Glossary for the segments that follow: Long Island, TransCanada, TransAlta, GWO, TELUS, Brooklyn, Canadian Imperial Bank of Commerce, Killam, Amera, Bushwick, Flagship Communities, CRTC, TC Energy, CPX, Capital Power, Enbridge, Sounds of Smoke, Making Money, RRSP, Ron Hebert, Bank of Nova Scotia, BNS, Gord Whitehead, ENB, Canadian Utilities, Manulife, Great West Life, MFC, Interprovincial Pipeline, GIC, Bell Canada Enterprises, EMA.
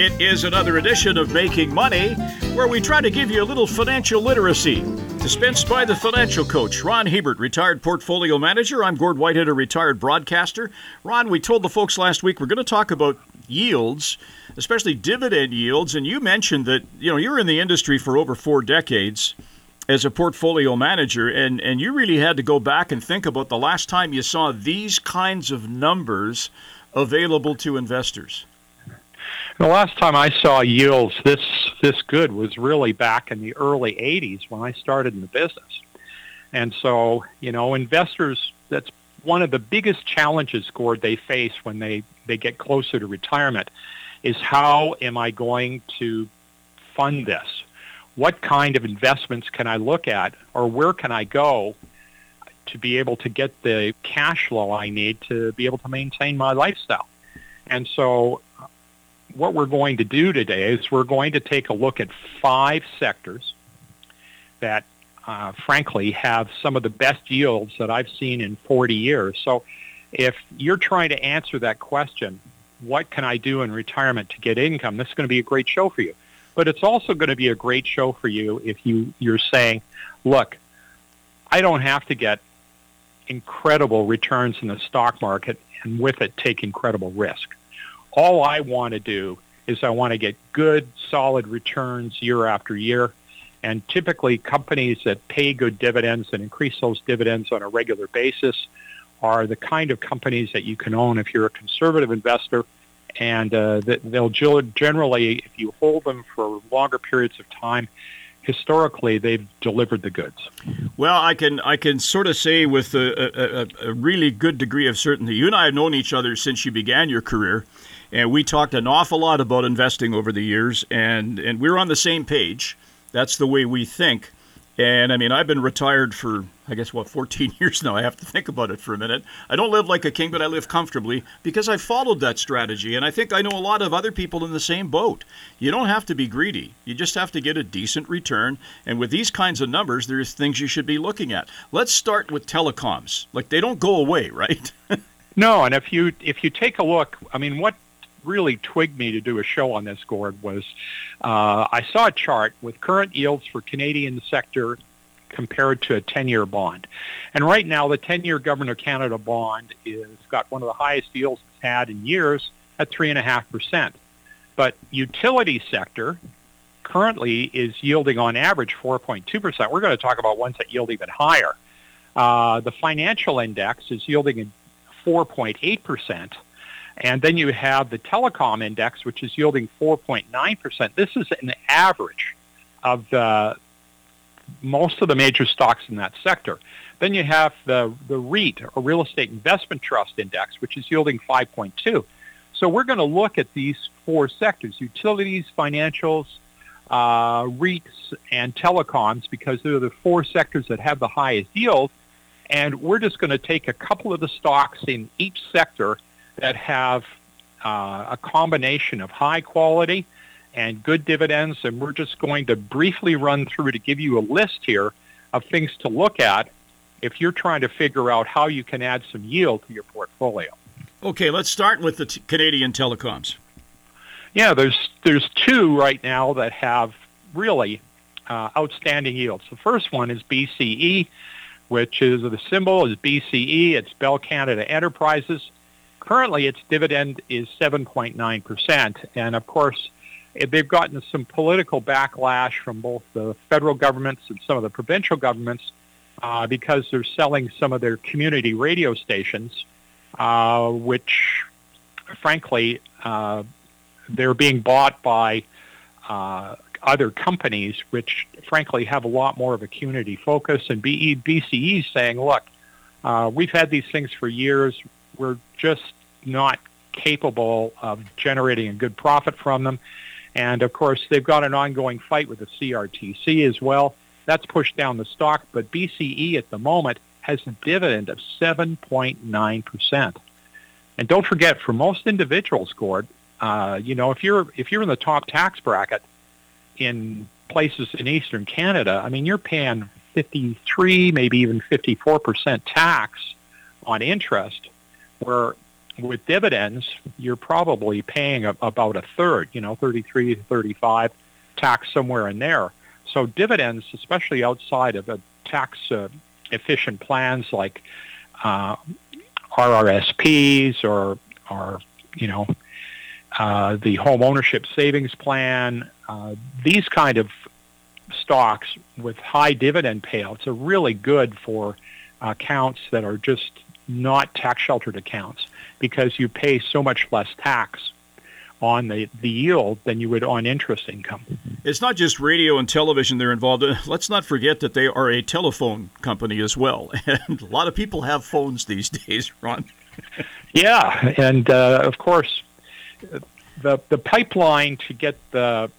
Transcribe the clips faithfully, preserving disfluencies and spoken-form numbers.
It is another edition of Making Money, where we try to give you a little financial literacy. Dispensed by the financial coach, Ron Hebert, retired portfolio manager. I'm Gord Whitehead, a retired broadcaster. Ron, we told the folks last week we're going to talk about yields, especially dividend yields, and you mentioned that, you know, you're in the industry for over four decades as a portfolio manager, and, and you really had to go back and think about the last time you saw these kinds of numbers available to investors. The last time I saw yields this this good was really back in the early eighties when I started in the business. And so, you know, investors, that's one of the biggest challenges, Gord, they face when they, they get closer to retirement is how am I going to fund this? What kind of investments can I look at, or where can I go to be able to get the cash flow I need to be able to maintain my lifestyle? And so what we're going to do today is we're going to take a look at five sectors that, uh, frankly, have some of the best yields that I've seen in forty years. So if you're trying to answer that question, what can I do in retirement to get income, this is going to be a great show for you. But it's also going to be a great show for you if you, you're saying, look, I don't have to get incredible returns in the stock market and with it take incredible risk. All I want to do is I want to get good, solid returns year after year. And typically companies that pay good dividends and increase those dividends on a regular basis are the kind of companies that you can own if you're a conservative investor. And uh, they'll generally, if you hold them for longer periods of time, historically, they've delivered the goods. Well, I can I can sort of say with a, a, a really good degree of certainty, you and I have known each other since you began your career, and we talked an awful lot about investing over the years, and, and we're on the same page. That's the way we think. And, I mean, I've been retired for, I guess, what, fourteen years now. I have to think about it for a minute. I don't live like a king, but I live comfortably because I followed that strategy. And I think I know a lot of other people in the same boat. You don't have to be greedy. You just have to get a decent return. And with these kinds of numbers, there's things you should be looking at. Let's start with telecoms. Like, they don't go away, right? No, and if you if you take a look, I mean, what really twigged me to do a show on this, Gord, was uh, I saw a chart with current yields for Canadian sector compared to a ten-year bond. And right now, the ten-year Government of Canada bond is got one of the highest yields it's had in years at three point five percent. But utility sector currently is yielding on average four point two percent. We're going to talk about ones that yield even higher. Uh, the financial index is yielding four point eight percent. And then you have the telecom index, which is yielding four point nine percent. This is an average of uh, most of the major stocks in that sector. Then you have the, the REIT, or Real Estate Investment Trust Index, which is yielding five point two. So we're going to look at these four sectors, utilities, financials, uh, REITs, and telecoms, because they're the four sectors that have the highest yield. And we're just going to take a couple of the stocks in each sector that have uh, a combination of high quality and good dividends. And we're just going to briefly run through to give you a list here of things to look at if you're trying to figure out how you can add some yield to your portfolio. Okay, let's start with the t- Canadian telecoms. Yeah, there's there's two right now that have really uh, outstanding yields. The first one is B C E, which is the symbol is B C E. It's Bell Canada Enterprises. Currently, its dividend is seven point nine percent, and of course, they've gotten some political backlash from both the federal governments and some of the provincial governments uh, because they're selling some of their community radio stations, uh, which, frankly, uh, they're being bought by uh, other companies, which, frankly, have a lot more of a community focus, and B C E is saying, look, uh, we've had these things for years. We're just not capable of generating a good profit from them. And, of course, they've got an ongoing fight with the C R T C as well. That's pushed down the stock, but B C E at the moment has a dividend of seven point nine percent. And don't forget, for most individuals, Gord, uh, you know, if you're if you're in the top tax bracket in places in Eastern Canada, I mean, you're paying fifty-three, maybe even fifty-four percent tax on interest, where with dividends, you're probably paying a, about a third, you know, thirty-three to thirty-five tax somewhere in there. So dividends, especially outside of a tax uh, efficient plans like uh, R R S Ps or, or you know, uh, the home ownership savings plan, uh, these kind of stocks with high dividend payouts are really good for uh, accounts that are just not tax-sheltered accounts, because you pay so much less tax on the, the yield than you would on interest income. It's not just radio and television they're involved in. Let's not forget that they are a telephone company as well. And a lot of people have phones these days, Ron. Yeah, and uh, of course, the the pipeline to get the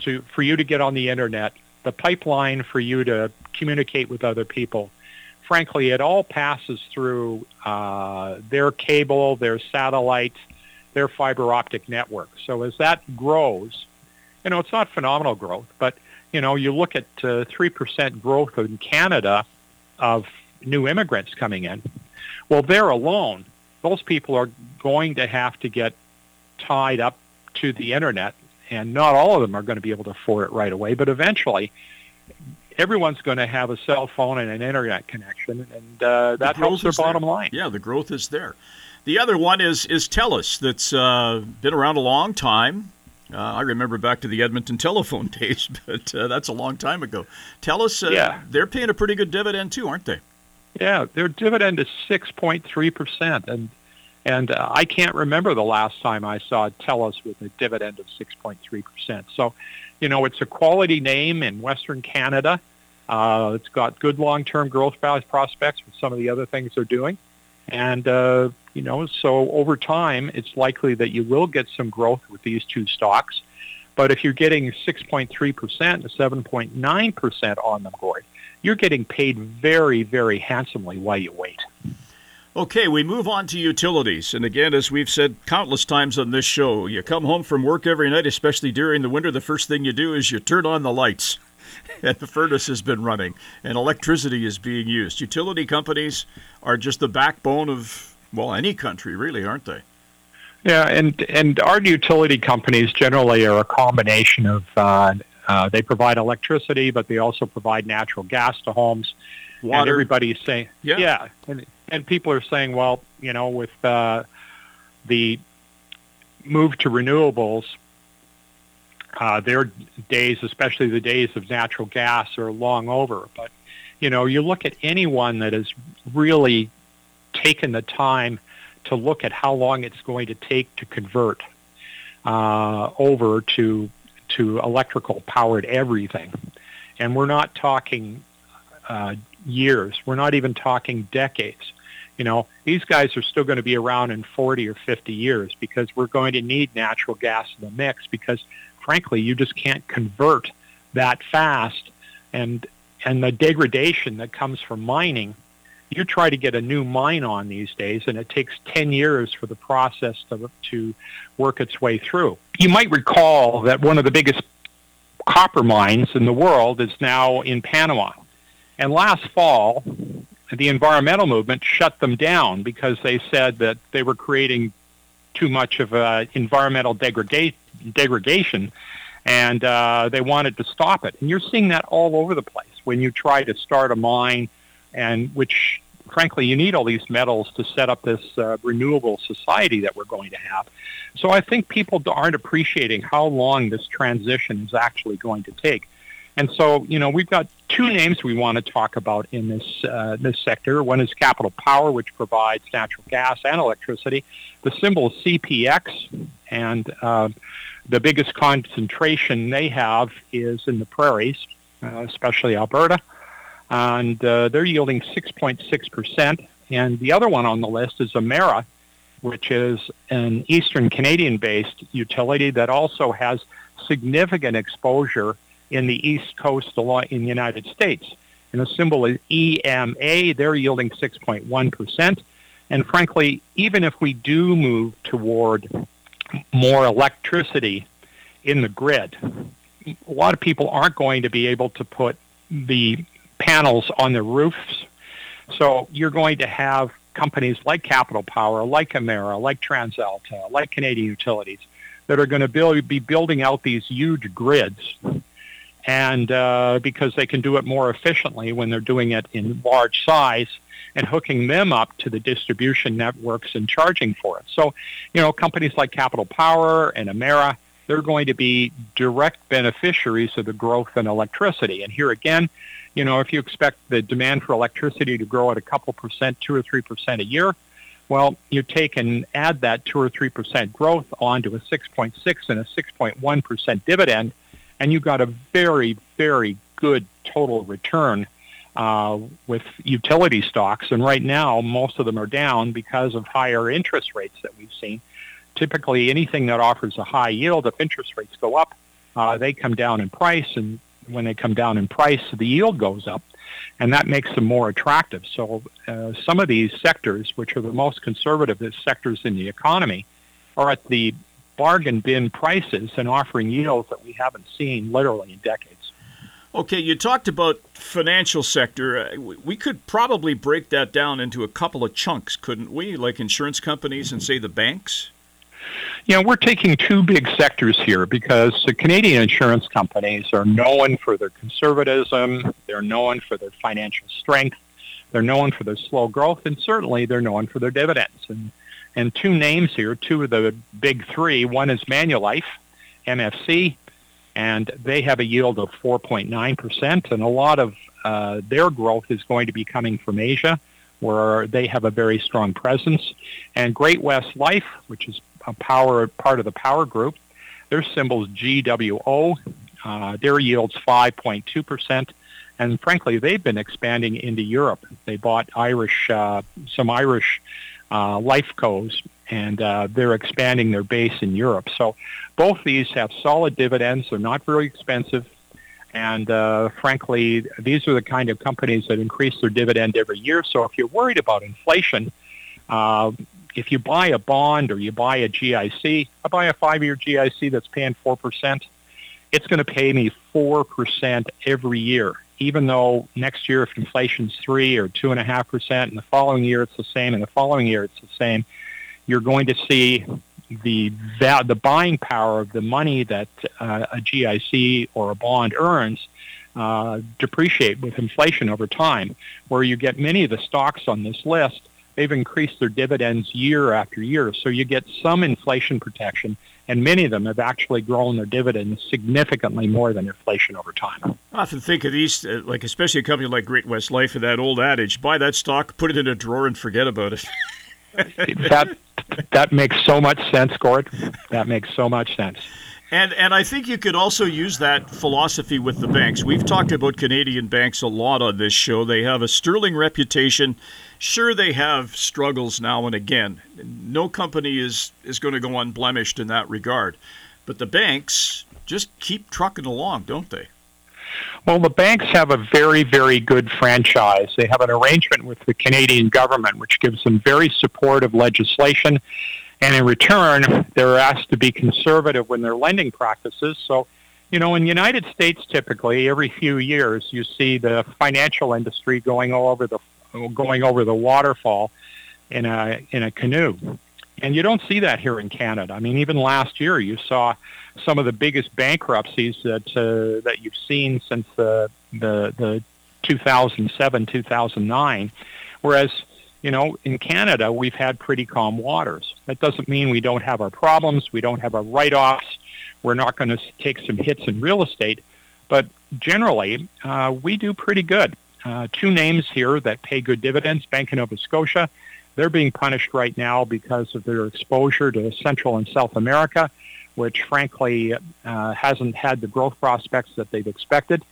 to for you to get on the internet, the pipeline for you to communicate with other people, frankly, it all passes through uh, their cable, their satellite, their fiber optic network. So as that grows, you know, it's not phenomenal growth, but, you know, you look at uh, three percent growth in Canada of new immigrants coming in. Well, there alone, those people are going to have to get tied up to the internet, and not all of them are going to be able to afford it right away, but eventually everyone's going to have a cell phone and an internet connection, and uh, that helps their bottom line. Yeah, the growth is there. The other one is is TELUS, that's uh, been around a long time. Uh, I remember back to the Edmonton telephone days, but uh, that's a long time ago. TELUS, uh, yeah. they're paying a pretty good dividend too, aren't they? Yeah, their dividend is six point three percent, and and uh, I can't remember the last time I saw TELUS with a dividend of six point three percent. So, you know, it's a quality name in Western Canada. Uh, it's got good long-term growth prospects with some of the other things they're doing, and uh, you know, so over time, it's likely that you will get some growth with these two stocks. But if you're getting six point three percent to seven point nine percent on them, Gord, you're getting paid very, very handsomely while you wait. Okay, we move on to utilities. And again, as we've said countless times on this show, you come home from work every night, especially during the winter, the first thing you do is you turn on the lights. And the furnace has been running, and electricity is being used. Utility companies are just the backbone of, well, any country, really, aren't they? Yeah, and, and our utility companies generally are a combination of, uh, uh, they provide electricity, but they also provide natural gas to homes. Water. And everybody's saying, yeah, yeah and, and people are saying, well, you know, with uh, the move to renewables, uh, their days, especially the days of natural gas, are long over. But, you know, you look at anyone that is really taken the time to look at how long it's going to take to convert uh, over to to electrical powered everything. And we're not talking uh, years. We're not even talking decades. You know, these guys are still going to be around in forty or fifty years, because we're going to need natural gas in the mix, because, frankly, you just can't convert that fast. And, and the degradation that comes from mining, you try to get a new mine on these days, and it takes ten years for the process to, to work its way through. You might recall that one of the biggest copper mines in the world is now in Panama. And last fall, the environmental movement shut them down because they said that they were creating too much of a environmental degrada- degradation, and uh, they wanted to stop it. And you're seeing that all over the place when you try to start a mine, and which, frankly, you need all these metals to set up this uh, renewable society that we're going to have. So I think people aren't appreciating how long this transition is actually going to take. And so, you know, we've got two names we want to talk about in this uh, this sector. One is Capital Power, which provides natural gas and electricity. The symbol is C P X, and uh, the biggest concentration they have is in the prairies, uh, especially Alberta. And uh, they're yielding six point six percent. And the other one on the list is Amera, which is an Eastern Canadian-based utility that also has significant exposure in the East Coast in the United States. And the symbol is E M A. They're yielding six point one percent. And frankly, even if we do move toward more electricity in the grid, a lot of people aren't going to be able to put the panels on the roofs. So you're going to have companies like Capital Power, like Amera, like TransAlta, like Canadian Utilities, that are going to build, be building out these huge grids, and uh, because they can do it more efficiently when they're doing it in large size, and hooking them up to the distribution networks and charging for it. So, you know, companies like Capital Power and Amera, they're going to be direct beneficiaries of the growth in electricity. And here again, you know, if you expect the demand for electricity to grow at a couple percent, two or three percent a year, well, you take and add that two or three percent growth onto a six point six and a six point one percent dividend, and you've got a very, very good total return uh, with utility stocks. And right now, most of them are down because of higher interest rates that we've seen. Typically, anything that offers a high yield, if interest rates go up, uh, they come down in price, and when they come down in price, the yield goes up, and that makes them more attractive. So uh, some of these sectors, which are the most conservative sectors in the economy, are at the bargain bin prices and offering yields that we haven't seen literally in decades. Okay, you talked about financial sector. We could probably break that down into a couple of chunks, couldn't we? Like insurance companies and, say, the banks? You know, we're taking two big sectors here because the Canadian insurance companies are known for their conservatism, they're known for their financial strength, they're known for their slow growth, and certainly they're known for their dividends. And and two names here, two of the big three, one is Manulife, M F C, and they have a yield of four point nine percent, and a lot of uh, their growth is going to be coming from Asia, where they have a very strong presence. And Great West Life, which is a power part of the power group, their symbol's G W O, uh, their yield's five point two percent, and frankly, they've been expanding into Europe. They bought Irish, uh, some Irish uh, life cos, and uh, they're expanding their base in Europe. So both these have solid dividends. They're not very expensive. And uh, frankly, these are the kind of companies that increase their dividend every year. So if you're worried about inflation, uh, if you buy a bond or you buy a G I C, I buy a five-year G I C that's paying four percent, it's going to pay me four percent every year, even though next year if inflation's three or two point five percent, and the following year it's the same, and the following year it's the same, you're going to see the the buying power of the money that uh, a G I C or a bond earns uh, depreciate with inflation over time, where you get many of the stocks on this list, they've increased their dividends year after year. So you get some inflation protection, and many of them have actually grown their dividends significantly more than inflation over time. I often think of these, uh, like especially a company like Great West Life, and that old adage, buy that stock, put it in a drawer, and forget about it. that that makes so much sense, Gord. That makes so much sense. And and I think you could also use that philosophy with the banks. We've talked about Canadian banks a lot on this show. They have a sterling reputation. Sure, they have struggles now and again. No company is, is going to go unblemished in that regard. But the banks just keep trucking along, don't they? Well, the banks have a very, very good franchise. They have an arrangement with the Canadian government, which gives them very supportive legislation. And in return, they're asked to be conservative when they're lending practices. So, you know, in the United States, typically, every few years, you see the financial industry going all over the going over the waterfall in a in a canoe. And you don't see that here in Canada. I mean, even last year, you saw some of the biggest bankruptcies that uh, that you've seen since the the, the two thousand seven, two thousand nine. Whereas, you know, in Canada, we've had pretty calm waters. That doesn't mean we don't have our problems. We don't have our write-offs. We're not going to take some hits in real estate. But generally, uh, we do pretty good. Uh, two names here that pay good dividends, Bank of Nova Scotia. They're being punished right now because of their exposure to Central and South America, which frankly uh, hasn't had the growth prospects that they've expected.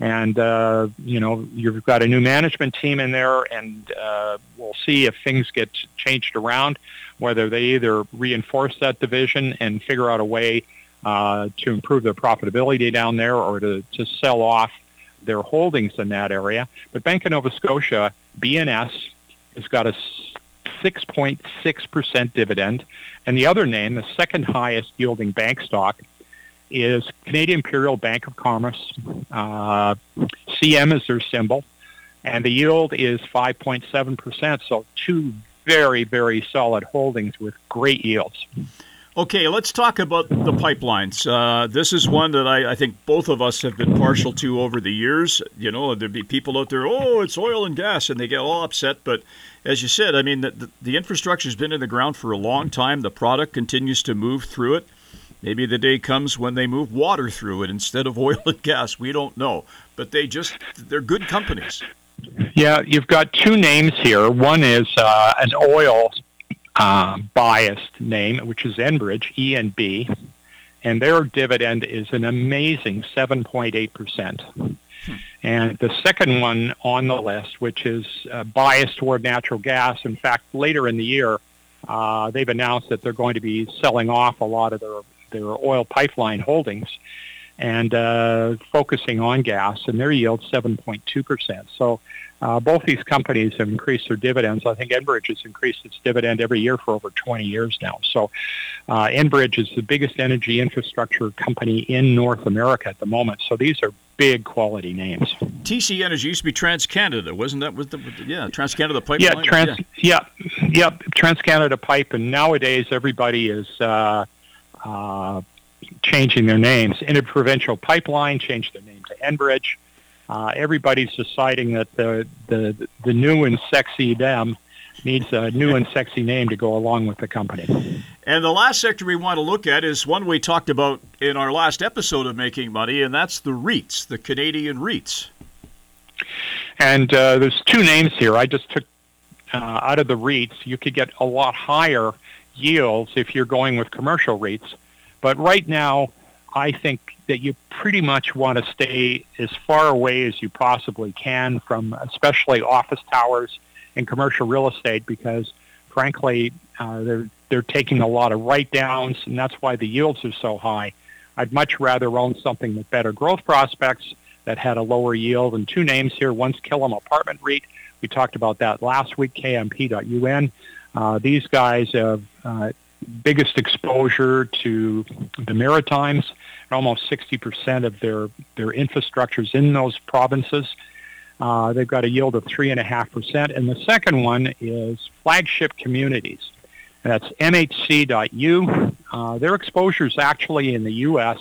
And, uh, you know, you've got a new management team in there, and uh, we'll see if things get changed around, whether they either reinforce that division and figure out a way uh, to improve their profitability down there or to, to sell off their holdings in that area. But Bank of Nova Scotia, B N S, has got a six point six percent dividend. And the other name, the second highest yielding bank stock, is Canadian Imperial Bank of Commerce. Uh, C M is their symbol. and the yield is five point seven percent, so two very, very solid holdings with great yields. Okay, let's talk about the pipelines. Uh, this is one that I, I think both of us have been partial to over the years. You know, there'd be people out there, oh, it's oil and gas, and they get all upset. But as you said, I mean, the, the infrastructure's been in the ground for a long time. The product continues to move through it. Maybe the day comes when they move water through it instead of oil and gas. We don't know. But they just, they're good companies. Yeah, you've got two names here. One is uh, an oil Um, biased name, which is Enbridge, E N B, and their dividend is an amazing seven point eight percent. And the second one on the list, which is uh, biased toward natural gas, in fact, later in the year, uh, they've announced that they're going to be selling off a lot of their, their oil pipeline holdings and uh, focusing on gas, and their yield seven point two percent. So Uh, both these companies have increased their dividends. I think Enbridge has increased its dividend every year for over twenty years now. So uh, Enbridge is the biggest energy infrastructure company in North America at the moment. So these are big quality names. T C Energy used to be TransCanada, wasn't that? With the, with the, yeah, TransCanada Pipeline. Yeah, Trans, yeah. yeah, yeah, TransCanada Pipe. And nowadays everybody is uh, uh, changing their names. Interprovincial Pipeline changed their name to Enbridge. Uh, everybody's deciding that the, the the new and sexy them needs a new and sexy name to go along with the company. And the last sector we want to look at is one we talked about in our last episode of Making Money, and that's the REITs, the Canadian REITs. And uh, there's two names here. I just took uh, out of the REITs. You could get a lot higher yields if you're going with commercial REITs. But right now, I think that you pretty much want to stay as far away as you possibly can from especially office towers and commercial real estate because, frankly, uh, they're they're taking a lot of write-downs, and that's why the yields are so high. I'd much rather own something with better growth prospects that had a lower yield. And two names here, one's Killam Apartment REIT. We talked about that last week, K M P dot U N. Uh, these guys have... Uh, biggest exposure to the Maritimes, and almost sixty percent of their, their infrastructures in those provinces. Uh, they've got a yield of three point five percent. And the second one is Flagship Communities. That's M H C dot U. Uh, their exposure is actually in the U S,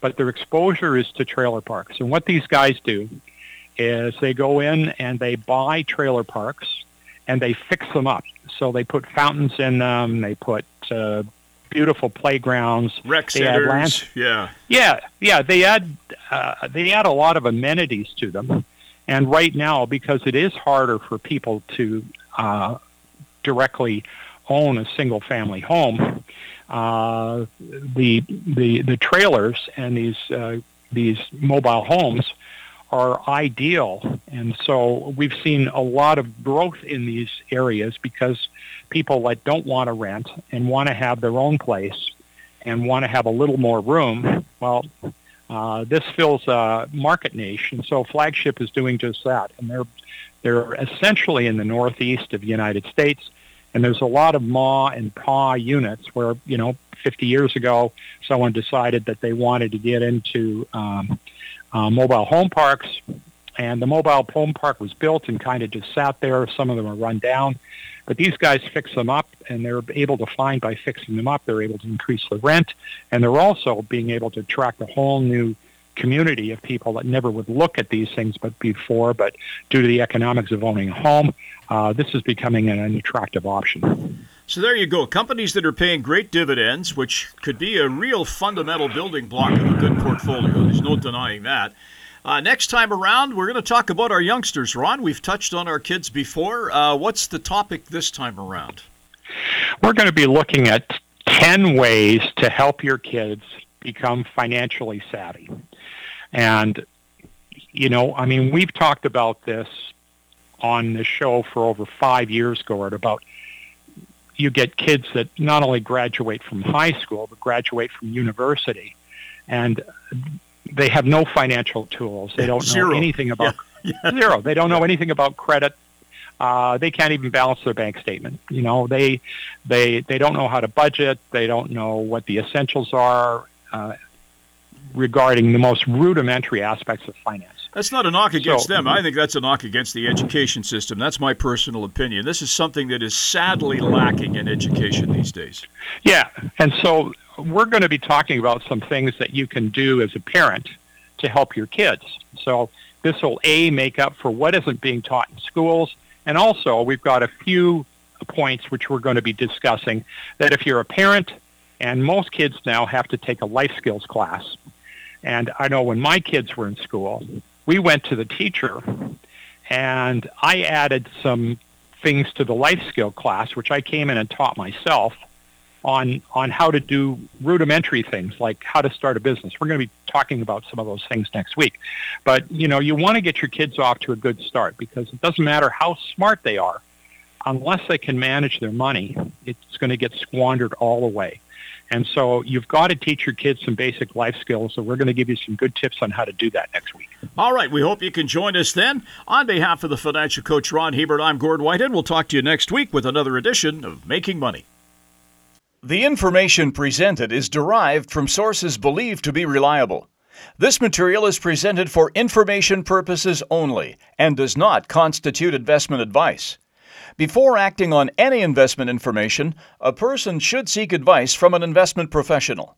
but their exposure is to trailer parks. And what these guys do is they go in and they buy trailer parks and they fix them up. So they put fountains in them. They put uh, beautiful playgrounds. Rec centers. Land- yeah. Yeah. Yeah. They add uh, they add a lot of amenities to them. And right now, because it is harder for people to uh, directly own a single-family home, uh, the the the trailers and these uh, these mobile homes are ideal, and so we've seen a lot of growth in these areas because people that don't want to rent and want to have their own place and want to have a little more room, well, uh, this fills a market niche, and so Flagship is doing just that, and they're they're essentially in the northeast of the United States, and there's a lot of M A and P A units where, you know, fifty years ago, someone decided that they wanted to get into um, Uh, mobile home parks, and the mobile home park was built and kind of just sat there. Some of them are run down, but these guys fix them up, and they're able to find by fixing them up, they're able to increase the rent, and they're also being able to attract a whole new community of people that never would look at these things but before, but due to the economics of owning a home, uh, this is becoming an, an attractive option. So there you go. Companies that are paying great dividends, which could be a real fundamental building block of a good portfolio. There's no denying that. Uh, next time around, we're going to talk about our youngsters, Ron. We've touched on our kids before. Uh, what's the topic this time around? We're going to be looking at ten ways to help your kids become financially savvy. And, you know, I mean, we've talked about this on the show for over five years, Gord, about you get kids that not only graduate from high school, but graduate from university, and they have no financial tools. They don't zero. know anything about yeah. Yeah. zero. They don't know anything about credit. Uh, they can't even balance their bank statement. You know, they they they don't know how to budget. They don't know what the essentials are uh, regarding the most rudimentary aspects of finance. That's not a knock against so, them. I think that's a knock against the education system. That's my personal opinion. This is something that is sadly lacking in education these days. Yeah, and so we're going to be talking about some things that you can do as a parent to help your kids. So this will, A, make up for what isn't being taught in schools, and also we've got a few points which we're going to be discussing that if you're a parent, and most kids now have to take a life skills class. And I know when my kids were in school, we went to the teacher, and I added some things to the life skill class, which I came in and taught myself on on how to do rudimentary things, like how to start a business. We're going to be talking about some of those things next week. But, you know, you want to get your kids off to a good start, because it doesn't matter how smart they are. Unless they can manage their money, it's going to get squandered all the way. And so you've got to teach your kids some basic life skills, so we're going to give you some good tips on how to do that next week. All right. We hope you can join us then. On behalf of the financial coach, Ron Hebert, I'm Gord Whitehead. We'll talk to you next week with another edition of Making Money. The information presented is derived from sources believed to be reliable. This material is presented for information purposes only and does not constitute investment advice. Before acting on any investment information, a person should seek advice from an investment professional.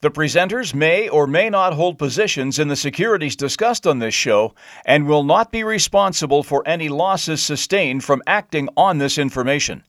The presenters may or may not hold positions in the securities discussed on this show and will not be responsible for any losses sustained from acting on this information.